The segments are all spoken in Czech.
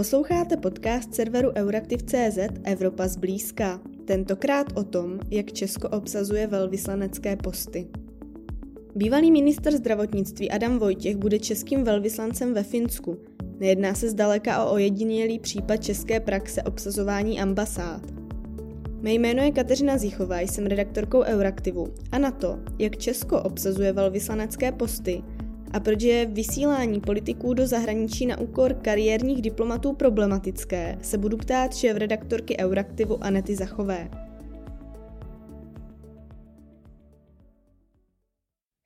Posloucháte podcast serveru Euraktiv.cz Evropa zblízka. Tentokrát o tom, jak Česko obsazuje velvyslanecké posty. Bývalý ministr zdravotnictví Adam Vojtěch bude českým velvyslancem ve Finsku. Nejedná se zdaleka o ojedinělý případ české praxe obsazování ambasád. Mé jméno je Kateřina Zíchová, jsem redaktorkou Euraktivu a na to, jak Česko obsazuje velvyslanecké posty a proč je vysílání politiků do zahraničí na úkor kariérních diplomatů problematické, se budu ptát šéfredaktorky Euraktivu Anety Zachové.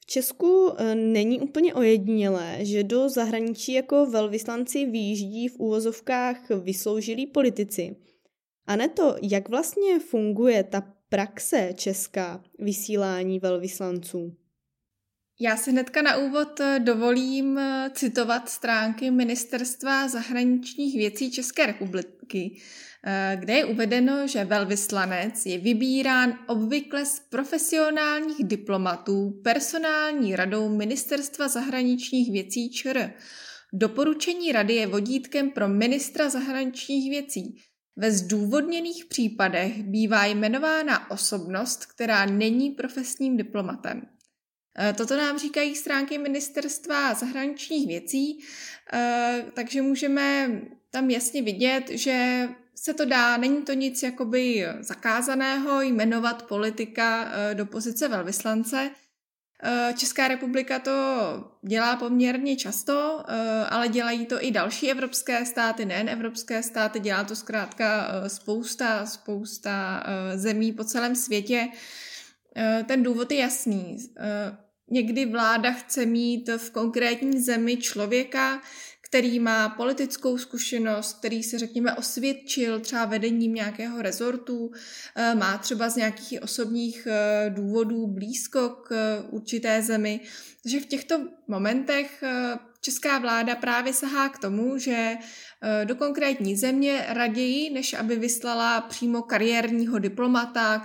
V Česku není úplně ojedinělé, že do zahraničí jako velvyslanci vyjíždí v uvozovkách vysloužilí politici. Aneto, jak vlastně funguje ta praxe česká vysílání velvyslanců? Já si hnedka na úvod dovolím citovat stránky Ministerstva zahraničních věcí České republiky, kde je uvedeno, že velvyslanec je vybírán obvykle z profesionálních diplomatů personální radou Ministerstva zahraničních věcí ČR. Doporučení rady je vodítkem pro ministra zahraničních věcí. Ve zdůvodněných případech bývá jmenována osobnost, která není profesním diplomatem. Toto nám říkají stránky Ministerstva zahraničních věcí, takže můžeme tam jasně vidět, že se to dá, není to nic jakoby zakázaného jmenovat politika do pozice velvyslance. Česká republika to dělá poměrně často, ale dělají to i další evropské státy, nejen evropské státy, dělá to zkrátka spousta zemí po celém světě. Ten důvod je jasný. Někdy vláda chce mít v konkrétní zemi člověka, který má politickou zkušenost, který se, řekněme, osvědčil třeba vedením nějakého rezortu, má třeba z nějakých osobních důvodů blízko k určité zemi. Takže v těchto momentech česká vláda právě sahá k tomu, že do konkrétní země raději, než aby vyslala přímo kariérního diplomata,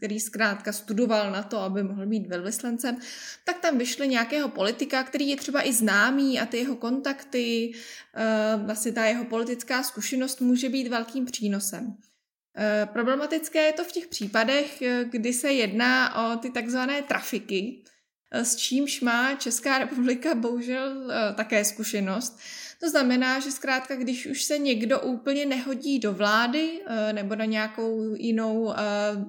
který zkrátka studoval na to, aby mohl být velvyslancem, tak tam vyšle nějakého politika, který je třeba i známý a ty jeho kontakty, vlastně ta jeho politická zkušenost může být velkým přínosem. Problematické je to v těch případech, kdy se jedná o ty takzvané trafiky, s čímž má Česká republika bohužel také zkušenost. To znamená, že zkrátka, když už se někdo úplně nehodí do vlády nebo na nějakou jinou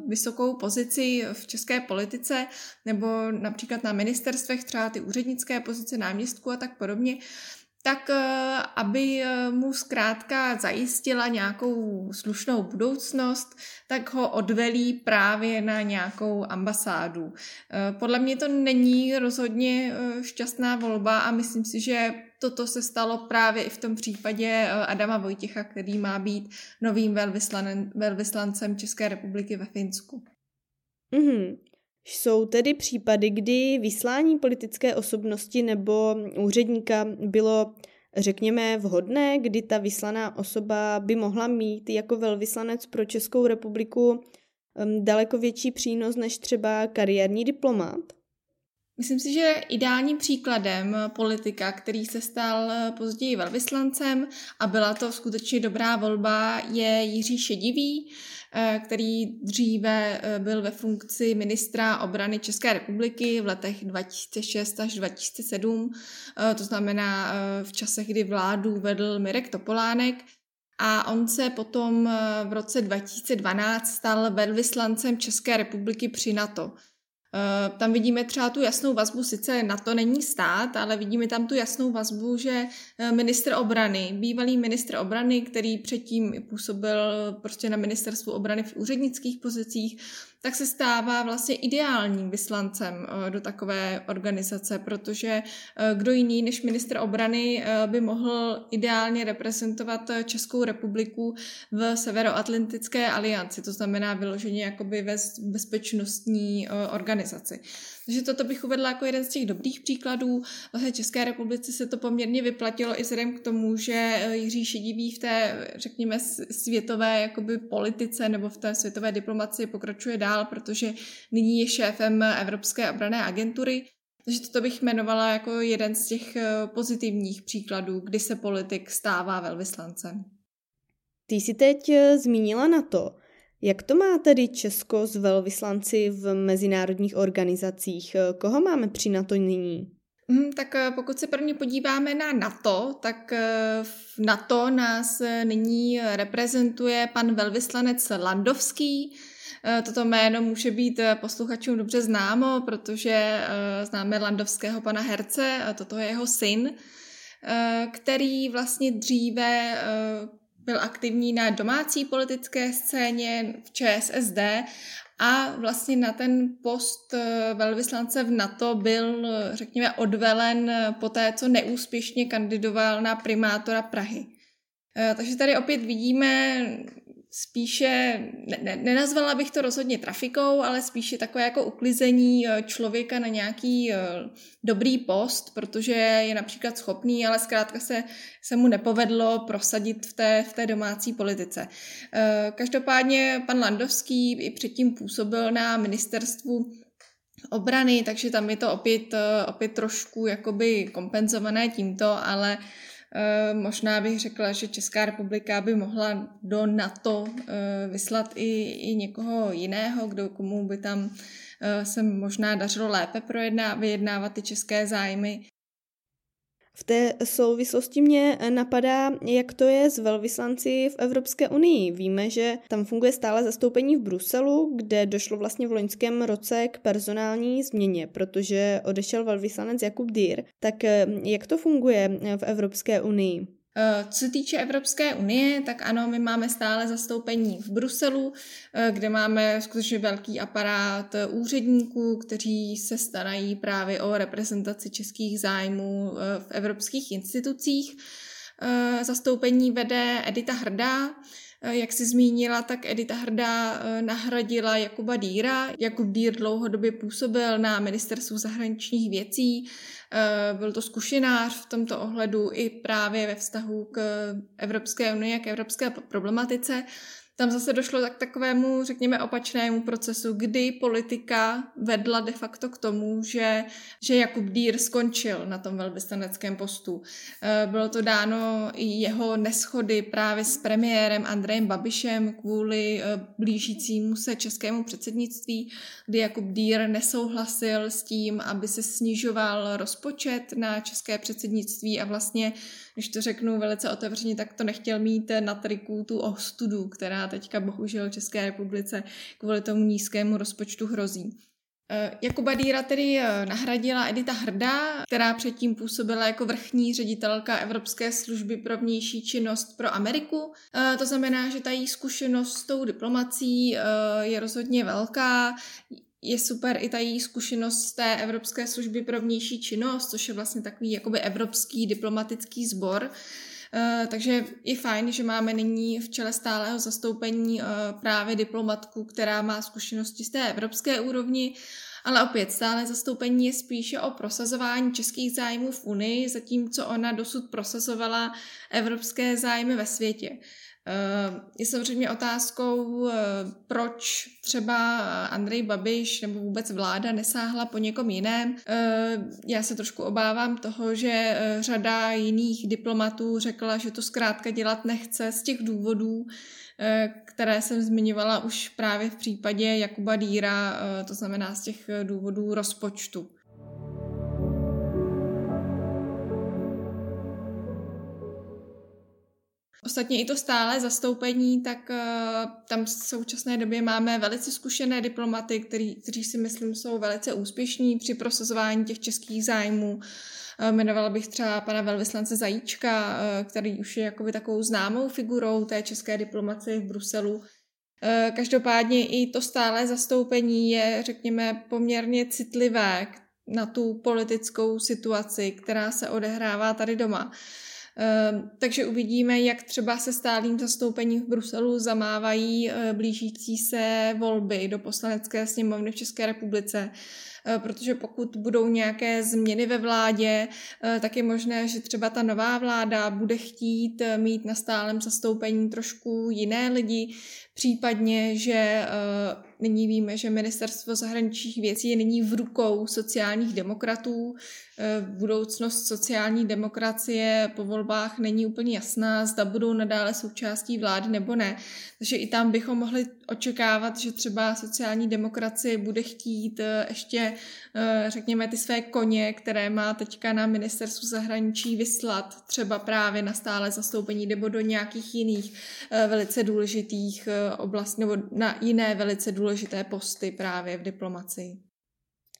vysokou pozici v české politice nebo například na ministerstvech, třeba ty úřednické pozice náměstků a tak podobně, tak aby mu zkrátka zajistila nějakou slušnou budoucnost, tak ho odvelí právě na nějakou ambasádu. Podle mě to není rozhodně šťastná volba a myslím si, že toto se stalo právě i v tom případě Adama Vojtěcha, který má být novým velvyslancem České republiky ve Finsku. Mm-hmm. Jsou tedy případy, kdy vyslání politické osobnosti nebo úředníka bylo, řekněme, vhodné, kdy ta vyslaná osoba by mohla mít jako velvyslanec pro Českou republiku daleko větší přínos než třeba kariérní diplomat? Myslím si, že ideálním příkladem politika, který se stal později velvyslancem a byla to skutečně dobrá volba, je Jiří Šedivý, který dříve byl ve funkci ministra obrany České republiky v letech 2006 až 2007, to znamená v časech, kdy vládu vedl Mirek Topolánek. A on se potom v roce 2012 stal velvyslancem České republiky při NATO. Tam vidíme třeba tu jasnou vazbu, sice NATO není stát, ale vidíme tam tu jasnou vazbu, že ministr obrany, bývalý ministr obrany, který předtím působil prostě na ministerstvu obrany v úřednických pozicích, tak se stává vlastně ideálním vyslancem do takové organizace, protože kdo jiný než ministr obrany by mohl ideálně reprezentovat Českou republiku v Severoatlantické alianci, to znamená vyloženě jakoby ve bezpečnostní organizaci. Takže toto bych uvedla jako jeden z těch dobrých příkladů. Vlastně České republice se to poměrně vyplatilo i vzhledem k tomu, že Jiří Šedivý v té, řekněme, světové jakoby politice nebo v té světové diplomacii pokračuje dál, protože nyní je šéfem Evropské obranné agentury. Takže toto bych jmenovala jako jeden z těch pozitivních příkladů, kdy se politik stává velvyslancem. Ty jsi teď zmínila na to, jak to má tedy Česko s velvyslanci v mezinárodních organizacích? Koho máme při NATO nyní? Tak pokud se prvně podíváme na NATO, tak v NATO nás nyní reprezentuje pan velvyslanec Landovský. Toto jméno může být posluchačům dobře známo, protože známe Landovského pana herce, a toto je jeho syn, který vlastně dříve byl aktivní na domácí politické scéně v ČSSD a vlastně na ten post velvyslance v NATO byl, řekněme, odvelen poté, co neúspěšně kandidoval na primátora Prahy. Takže tady opět vidíme spíše, nenazvala bych to rozhodně trafikou, ale spíše takové jako uklizení člověka na nějaký dobrý post, protože je například schopný, ale zkrátka se mu nepovedlo prosadit v té domácí politice. Každopádně pan Landovský i předtím působil na ministerstvu obrany, takže tam je to opět trošku jakoby kompenzované tímto, ale možná bych řekla, že Česká republika by mohla do NATO vyslat i někoho jiného, komu by tam se možná dařilo lépe vyjednávat ty české zájmy. V té souvislosti mě napadá, jak to je s velvyslanci v Evropské unii. Víme, že tam funguje stále zastoupení v Bruselu, kde došlo vlastně v loňském roce k personální změně, protože odešel velvyslanec Jakub Dürr. Tak jak to funguje v Evropské unii? Co se týče Evropské unie, tak ano, my máme stále zastoupení v Bruselu, kde máme skutečně velký aparát úředníků, kteří se starají právě o reprezentaci českých zájmů v evropských institucích. Zastoupení vede Edita Hrdá. Jak jsi zmínila, tak Edita Hrdá nahradila Jakuba Dürra. Jakub Dürr dlouhodobě působil na ministerstvu zahraničních věcí. Byl to zkušenář v tomto ohledu i právě ve vztahu k Evropské unii, k evropské problematice. Tam zase došlo k takovému, řekněme, opačnému procesu, kdy politika vedla de facto k tomu, že Jakub Dürr skončil na tom velvyslaneckém postu. Bylo to dáno i jeho neshody právě s premiérem Andrejem Babišem kvůli blížícímu se českému předsednictví, kdy Jakub Dürr nesouhlasil s tím, aby se snižoval rozpočet na české předsednictví a vlastně, když to řeknu velice otevřeně, tak to nechtěl mít na triku tu ostudu, která teďka bohužel České republice kvůli tomu nízkému rozpočtu hrozí. Jakuba Dürra tedy nahradila Edita Hrdá, která předtím působila jako vrchní ředitelka Evropské služby pro vnější činnost pro Ameriku. To znamená, že ta její zkušenost s tou diplomací je rozhodně velká. Je super i ta její zkušenost z té Evropské služby pro vnější činnost, což je vlastně takový jakoby evropský diplomatický sbor. Takže je fajn, že máme nyní v čele stálého zastoupení právě diplomatku, která má zkušenosti z té evropské úrovni, ale opět stále zastoupení je spíše o prosazování českých zájmů v Unii, zatímco ona dosud prosazovala evropské zájmy ve světě. Je samozřejmě otázkou, proč třeba Andrej Babiš nebo vůbec vláda nesáhla po někom jiném. Já se trošku obávám toho, že řada jiných diplomatů řekla, že to zkrátka dělat nechce z těch důvodů, které jsem zmiňovala už právě v případě Jakuba Dürra, to znamená z těch důvodů rozpočtu. Ostatně i to stále zastoupení, tak tam v současné době máme velice zkušené diplomaty, kteří si myslím jsou velice úspěšní při prosazování těch českých zájmů. Jmenovala bych třeba pana velvyslance Zajíčka, který už je jakoby takovou známou figurou té české diplomacie v Bruselu. Každopádně i to stále zastoupení je, řekněme, poměrně citlivé na tu politickou situaci, která se odehrává tady doma. Takže uvidíme, jak třeba se stálým zastoupením v Bruselu zamávají blížící se volby do Poslanecké sněmovny v České republice. protože pokud budou nějaké změny ve vládě, tak je možné, že třeba ta nová vláda bude chtít mít na stálem zastoupení trošku jiné lidi, případně, že nyní víme, že Ministerstvo zahraničních věcí je nyní v rukou sociálních demokratů. Budoucnost sociální demokracie po volbách není úplně jasná, zda budou nadále součástí vlády nebo ne. Takže i tam bychom mohli očekávat, že třeba sociální demokracie bude chtít ještě, řekněme, ty své koně, které má teďka na Ministerstvu zahraničí vyslat, třeba právě na stále zastoupení nebo do nějakých jiných velice důležitých oblastí nebo na jiné velice důležité posty právě v diplomacii.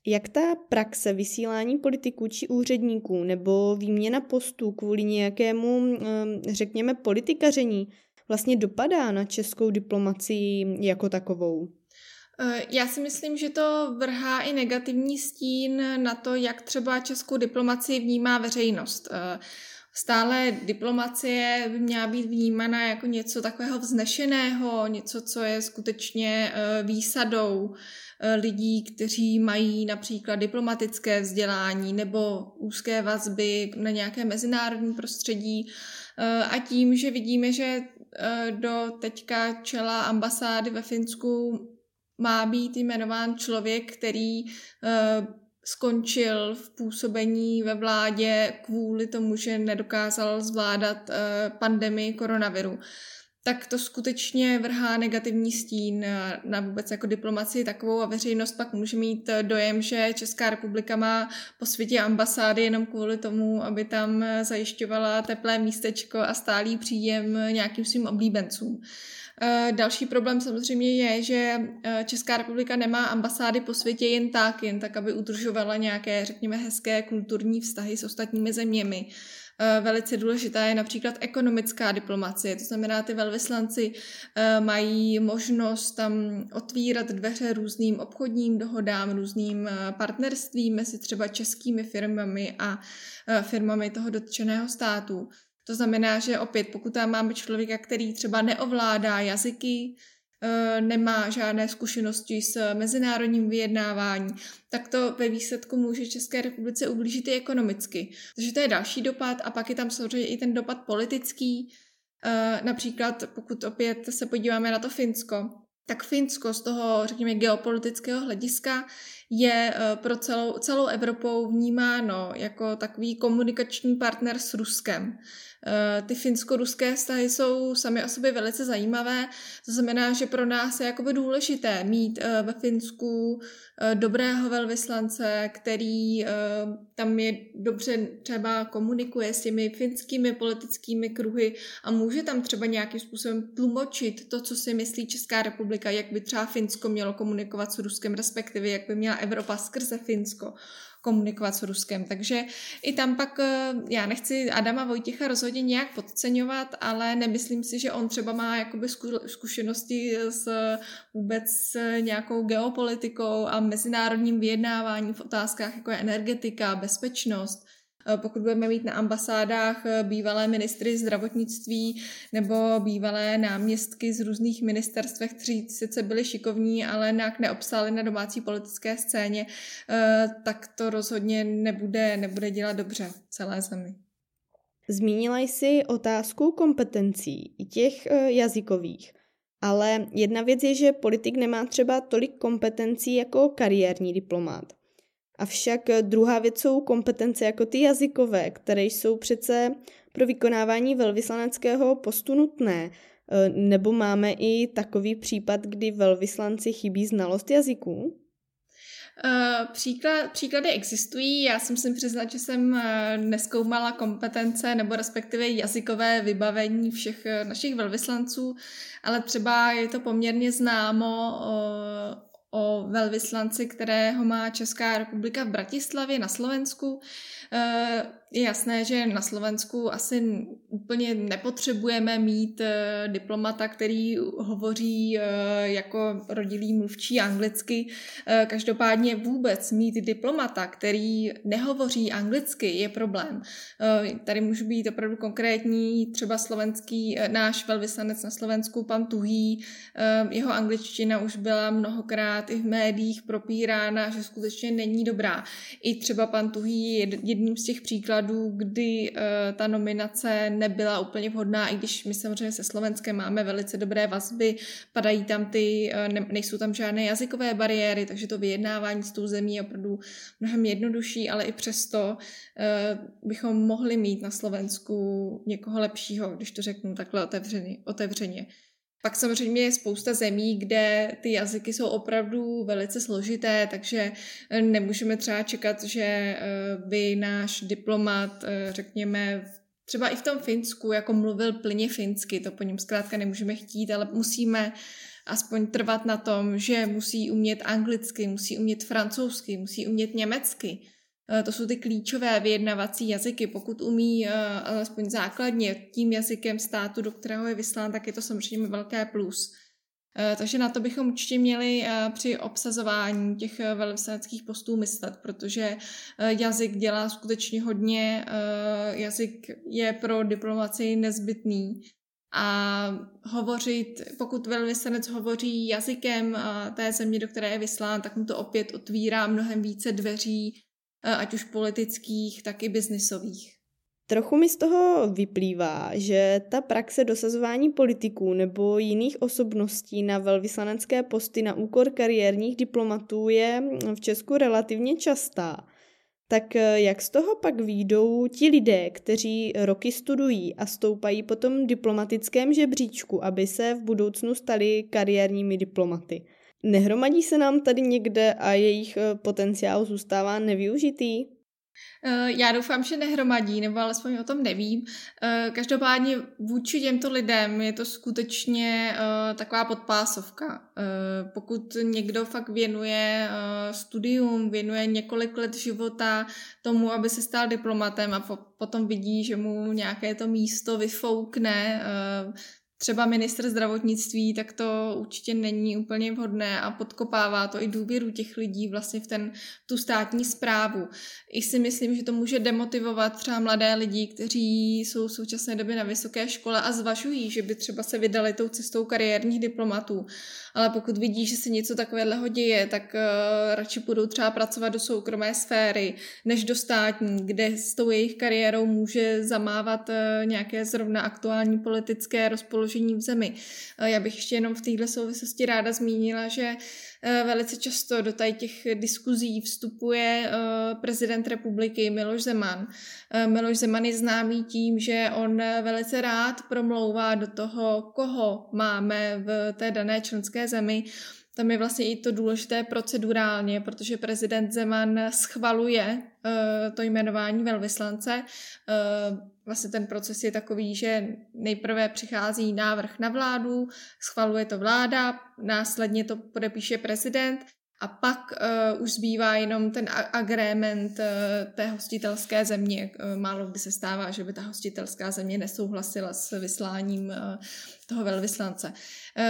Jak ta praxe vysílání politiků či úředníků nebo výměna postů kvůli nějakému, řekněme, politikaření vlastně dopadá na českou diplomacii jako takovou? Já si myslím, že to vrhá i negativní stín na to, jak třeba českou diplomacii vnímá veřejnost. Stále diplomacie by měla být vnímána jako něco takového vznešeného, něco, co je skutečně výsadou lidí, kteří mají například diplomatické vzdělání nebo úzké vazby na nějaké mezinárodní prostředí. A tím, že vidíme, že do teďka čela ambasády ve Finsku má být jmenován člověk, který skončil v působení ve vládě kvůli tomu, že nedokázal zvládat pandemii koronaviru, tak to skutečně vrhá negativní stín na vůbec jako diplomacii takovou a veřejnost pak může mít dojem, že Česká republika má po světě ambasády jenom kvůli tomu, aby tam zajišťovala teplé místečko a stálý příjem nějakým svým oblíbencům. Další problém samozřejmě je, že Česká republika nemá ambasády po světě jen tak, aby udržovala nějaké, řekněme, hezké kulturní vztahy s ostatními zeměmi. Velice důležitá je například ekonomická diplomacie, to znamená, ty velvyslanci mají možnost tam otvírat dveře různým obchodním dohodám, různým partnerstvím mezi třeba českými firmami a firmami toho dotčeného státu. To znamená, že opět, pokud tam máme člověka, který třeba neovládá jazyky, nemá žádné zkušenosti s mezinárodním vyjednáváním, tak to ve výsledku může České republice ublížit i ekonomicky. Takže to je další dopad a pak je tam samozřejmě i ten dopad politický. Například, pokud opět se podíváme na to Finsko, tak Finsko z toho, řekněme, geopolitického hlediska je pro celou Evropou vnímáno jako takový komunikační partner s Ruskem. Ty finsko-ruské vztahy jsou sami o sobě velice zajímavé, to znamená, že pro nás je jakoby důležité mít ve Finsku dobrého velvyslance, který tam je dobře třeba komunikuje s těmi finskými politickými kruhy a může tam třeba nějakým způsobem tlumočit to, co si myslí Česká republika, jak by třeba Finsko mělo komunikovat s Ruskem, respektive jak by měla Evropa skrze Finsko komunikovat s Ruskem. Takže i tam pak, já nechci Adama Vojtěcha rozhodně nějak podceňovat, ale nemyslím si, že on třeba má jakoby zkušenosti s vůbec nějakou geopolitikou a mezinárodním vyjednáváním v otázkách jako je energetika, bezpečnost. Pokud budeme mít na ambasádách bývalé ministry zdravotnictví nebo bývalé náměstky z různých ministerstvech, kteří sice byli šikovní, ale nějak neobstáli na domácí politické scéně, tak to rozhodně nebude dělat dobře celé zemi. Zmínila jsi otázku kompetencí, těch jazykových, ale jedna věc je, že politik nemá třeba tolik kompetencí jako kariérní diplomát. Avšak druhá věc jsou kompetence jako ty jazykové, které jsou přece pro vykonávání velvyslaneckého postu nutné. Nebo máme i takový případ, kdy velvyslanci chybí znalost jazyků? Příklady existují. Já jsem si přiznat, že jsem nezkoumala kompetence nebo respektive jazykové vybavení všech našich velvyslanců, ale třeba je to poměrně známo o velvyslanci, kterého má Česká republika v Bratislavě na Slovensku. je jasné, že na Slovensku asi úplně nepotřebujeme mít diplomata, který hovoří jako rodilý mluvčí anglicky. Každopádně vůbec mít diplomata, který nehovoří anglicky, je problém. Tady můžu být opravdu konkrétní, třeba slovenský, náš velvyslanec na Slovensku, pan Tuhý, jeho angličtina už byla mnohokrát i v médiích propírána, že skutečně není dobrá. I třeba pan Tuhý je jedním z těch příkladů, kdy ta nominace nebyla úplně vhodná, i když my samozřejmě se Slovenskem máme velice dobré vazby, padají tam nejsou tam žádné jazykové bariéry, takže to vyjednávání s tou zemí je opravdu mnohem jednodušší, ale i přesto bychom mohli mít na Slovensku někoho lepšího, když to řeknu takhle otevřeně. Pak samozřejmě je spousta zemí, kde ty jazyky jsou opravdu velice složité, takže nemůžeme třeba čekat, že by náš diplomat, řekněme, třeba i v tom Finsku, jako mluvil plynně finsky, to po něm zkrátka nemůžeme chtít, ale musíme aspoň trvat na tom, že musí umět anglicky, musí umět francouzsky, musí umět německy. To jsou ty klíčové vyjednavací jazyky. Pokud umí alespoň základně tím jazykem státu, do kterého je vyslán, tak je to samozřejmě velké plus. Takže na to bychom určitě měli při obsazování těch velvyslaneckých postů myslet, protože jazyk dělá skutečně hodně, jazyk je pro diplomacii nezbytný. A hovořit, pokud velvyslanec hovoří jazykem té země, do které je vyslán, tak mu to opět otvírá mnohem více dveří, ať už politických, tak i biznisových. Trochu mi z toho vyplývá, že ta praxe dosazování politiků nebo jiných osobností na velvyslanecké posty na úkor kariérních diplomatů je v Česku relativně častá. Tak jak z toho pak vyjdou ti lidé, kteří roky studují a stoupají po tom diplomatickém žebříčku, aby se v budoucnu stali kariérními diplomaty? Nehromadí se nám tady někde a jejich potenciál zůstává nevyužitý? Já doufám, že nehromadí, nebo alespoň o tom nevím. Každopádně vůči těmto lidem je to skutečně taková podpásovka. Pokud někdo fakt věnuje studium, věnuje několik let života tomu, aby se stal diplomatem a potom vidí, že mu nějaké to místo vyfoukne, třeba ministr zdravotnictví, tak to určitě není úplně vhodné a podkopává to i důvěru těch lidí vlastně v tu státní správu. I si myslím, že to může demotivovat třeba mladé lidi, kteří jsou v současné době na vysoké škole a zvažují, že by třeba se vydali tou cestou kariérních diplomatů. Ale pokud vidí, že se něco takového děje, tak radši budou třeba pracovat do soukromé sféry, než do státní, kde s tou jejich kariérou může zamávat nějaké zrovna aktuální politické rozpoložení v zemi. Já bych ještě jenom v této souvislosti ráda zmínila, že velice často do těch diskuzí vstupuje prezident republiky Miloš Zeman. Miloš Zeman je známý tím, že on velice rád promlouvá do toho, koho máme v té dané členské zemi. Tam je vlastně i to důležité procedurálně, protože prezident Zeman schvaluje to jmenování velvyslance. Vlastně ten proces je takový, že nejprve přichází návrh na vládu, schvaluje to vláda, následně to podepíše prezident a pak už zbývá jenom ten agreement té hostitelské země. Málo kdy se stává, že by ta hostitelská země nesouhlasila s vysláním toho velvyslance.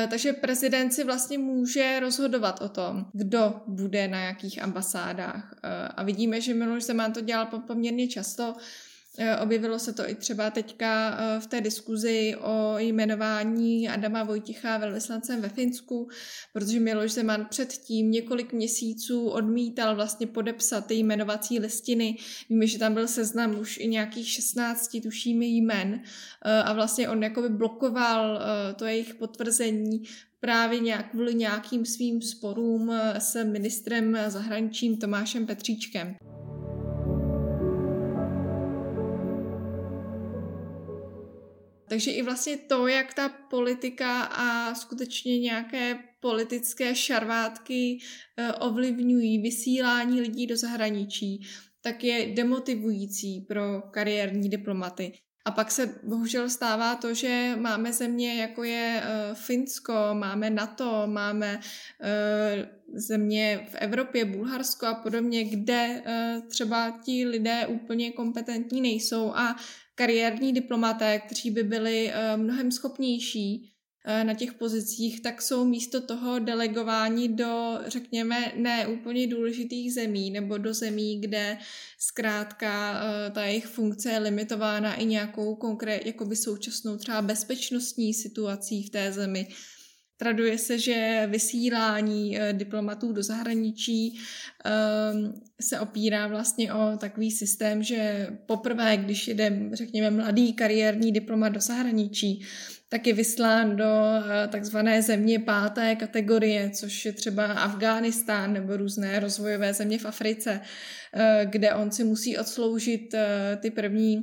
Takže prezident si vlastně může rozhodovat o tom, kdo bude na jakých ambasádách. A vidíme, že Miloš Zeman to dělal poměrně často. Objevilo se to i třeba teďka v té diskuzi o jmenování Adama Vojtěcha velvyslancem ve Finsku, protože Miloš Zeman předtím několik měsíců odmítal vlastně podepsat ty jmenovací listiny. Víme, že tam byl seznam už i nějakých 16 tušíme jmen a vlastně on jakoby blokoval to jejich potvrzení právě kvůli nějakým svým sporům s ministrem zahraničím Tomášem Petříčkem. Takže i vlastně to, jak ta politika a skutečně nějaké politické šarvátky ovlivňují vysílání lidí do zahraničí, tak je demotivující pro kariérní diplomaty. A pak se bohužel stává to, že máme země, jako je Finsko, máme NATO, máme země v Evropě, Bulharsko a podobně, kde třeba ti lidé úplně kompetentní nejsou a kariérní diplomaté, kteří by byli mnohem schopnější na těch pozicích, tak jsou místo toho delegováni do, řekněme, ne úplně důležitých zemí nebo do zemí, kde zkrátka ta jejich funkce je limitována i nějakou jakoby současnou třeba bezpečnostní situací v té zemi. Traduje se, že vysílání diplomatů do zahraničí se opírá vlastně o takový systém, že poprvé, když jede, řekněme, mladý kariérní diplomat do zahraničí, tak je vyslán do takzvané země páté kategorie, což je třeba Afghánistán nebo různé rozvojové země v Africe, kde on si musí odsloužit ty první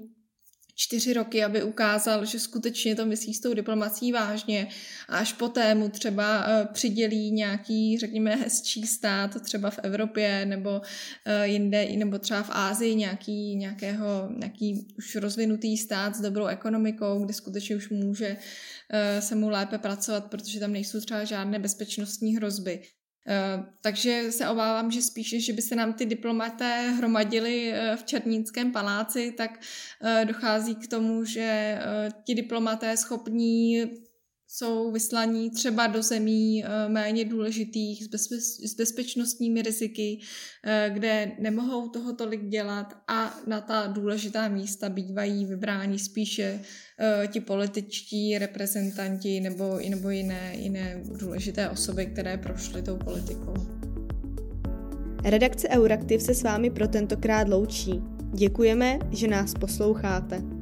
4 roky, aby ukázal, že skutečně to myslí s tou diplomací vážně, a až poté mu třeba přidělí nějaký, řekněme, hezčí stát třeba v Evropě nebo jinde, nebo třeba v Ázii nějaký už rozvinutý stát s dobrou ekonomikou, kde skutečně už může se mu lépe pracovat, protože tam nejsou třeba žádné bezpečnostní hrozby. Takže se obávám, že spíše, že by se nám ty diplomaté hromadili v Černínském paláci, tak dochází k tomu, že ti diplomaté schopní jsou vyslaní třeba do zemí méně důležitých s bezpečnostními riziky, kde nemohou toho tolik dělat, a na ta důležitá místa bývají vybráni spíše ti političtí reprezentanti nebo jiné důležité osoby, které prošly tou politikou. Redakce Euraktiv se s vámi pro tentokrát loučí. Děkujeme, že nás posloucháte.